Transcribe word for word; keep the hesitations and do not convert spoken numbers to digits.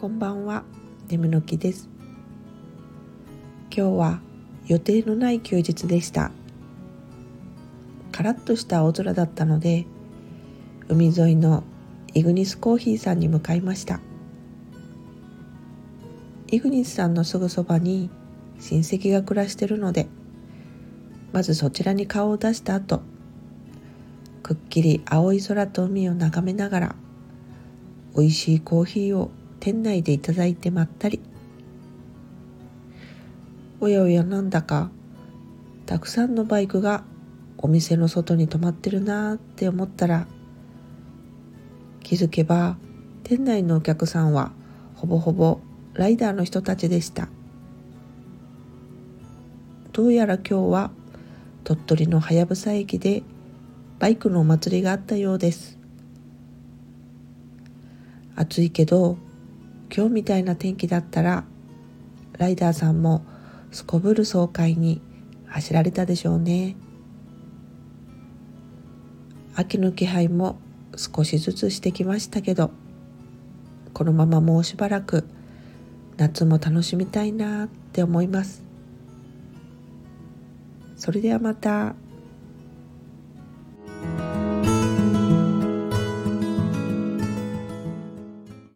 こんばんは、眠の木です。今日は予定のない休日でした。カラッとした青空だったので、海沿いのイグニスコーヒーさんに向かいました。イグニスさんのすぐそばに親戚が暮らしているので、まずそちらに顔を出した後、くっきり青い空と海を眺めながら、美味しいコーヒーを店内でいただいてまったり。おやおや、なんだかたくさんのバイクがお店の外に止まってるなーって思ったら、気づけば店内のお客さんはほぼほぼライダーの人たちでした。どうやら今日は鳥取のはやぶさ駅でバイクのお祭りがあったようです。暑いけど今日みたいな天気だったらライダーさんもすこぶる爽快に走られたでしょうね。秋の気配も少しずつしてきましたけど、このままもうしばらく夏も楽しみたいなって思います。それではまた。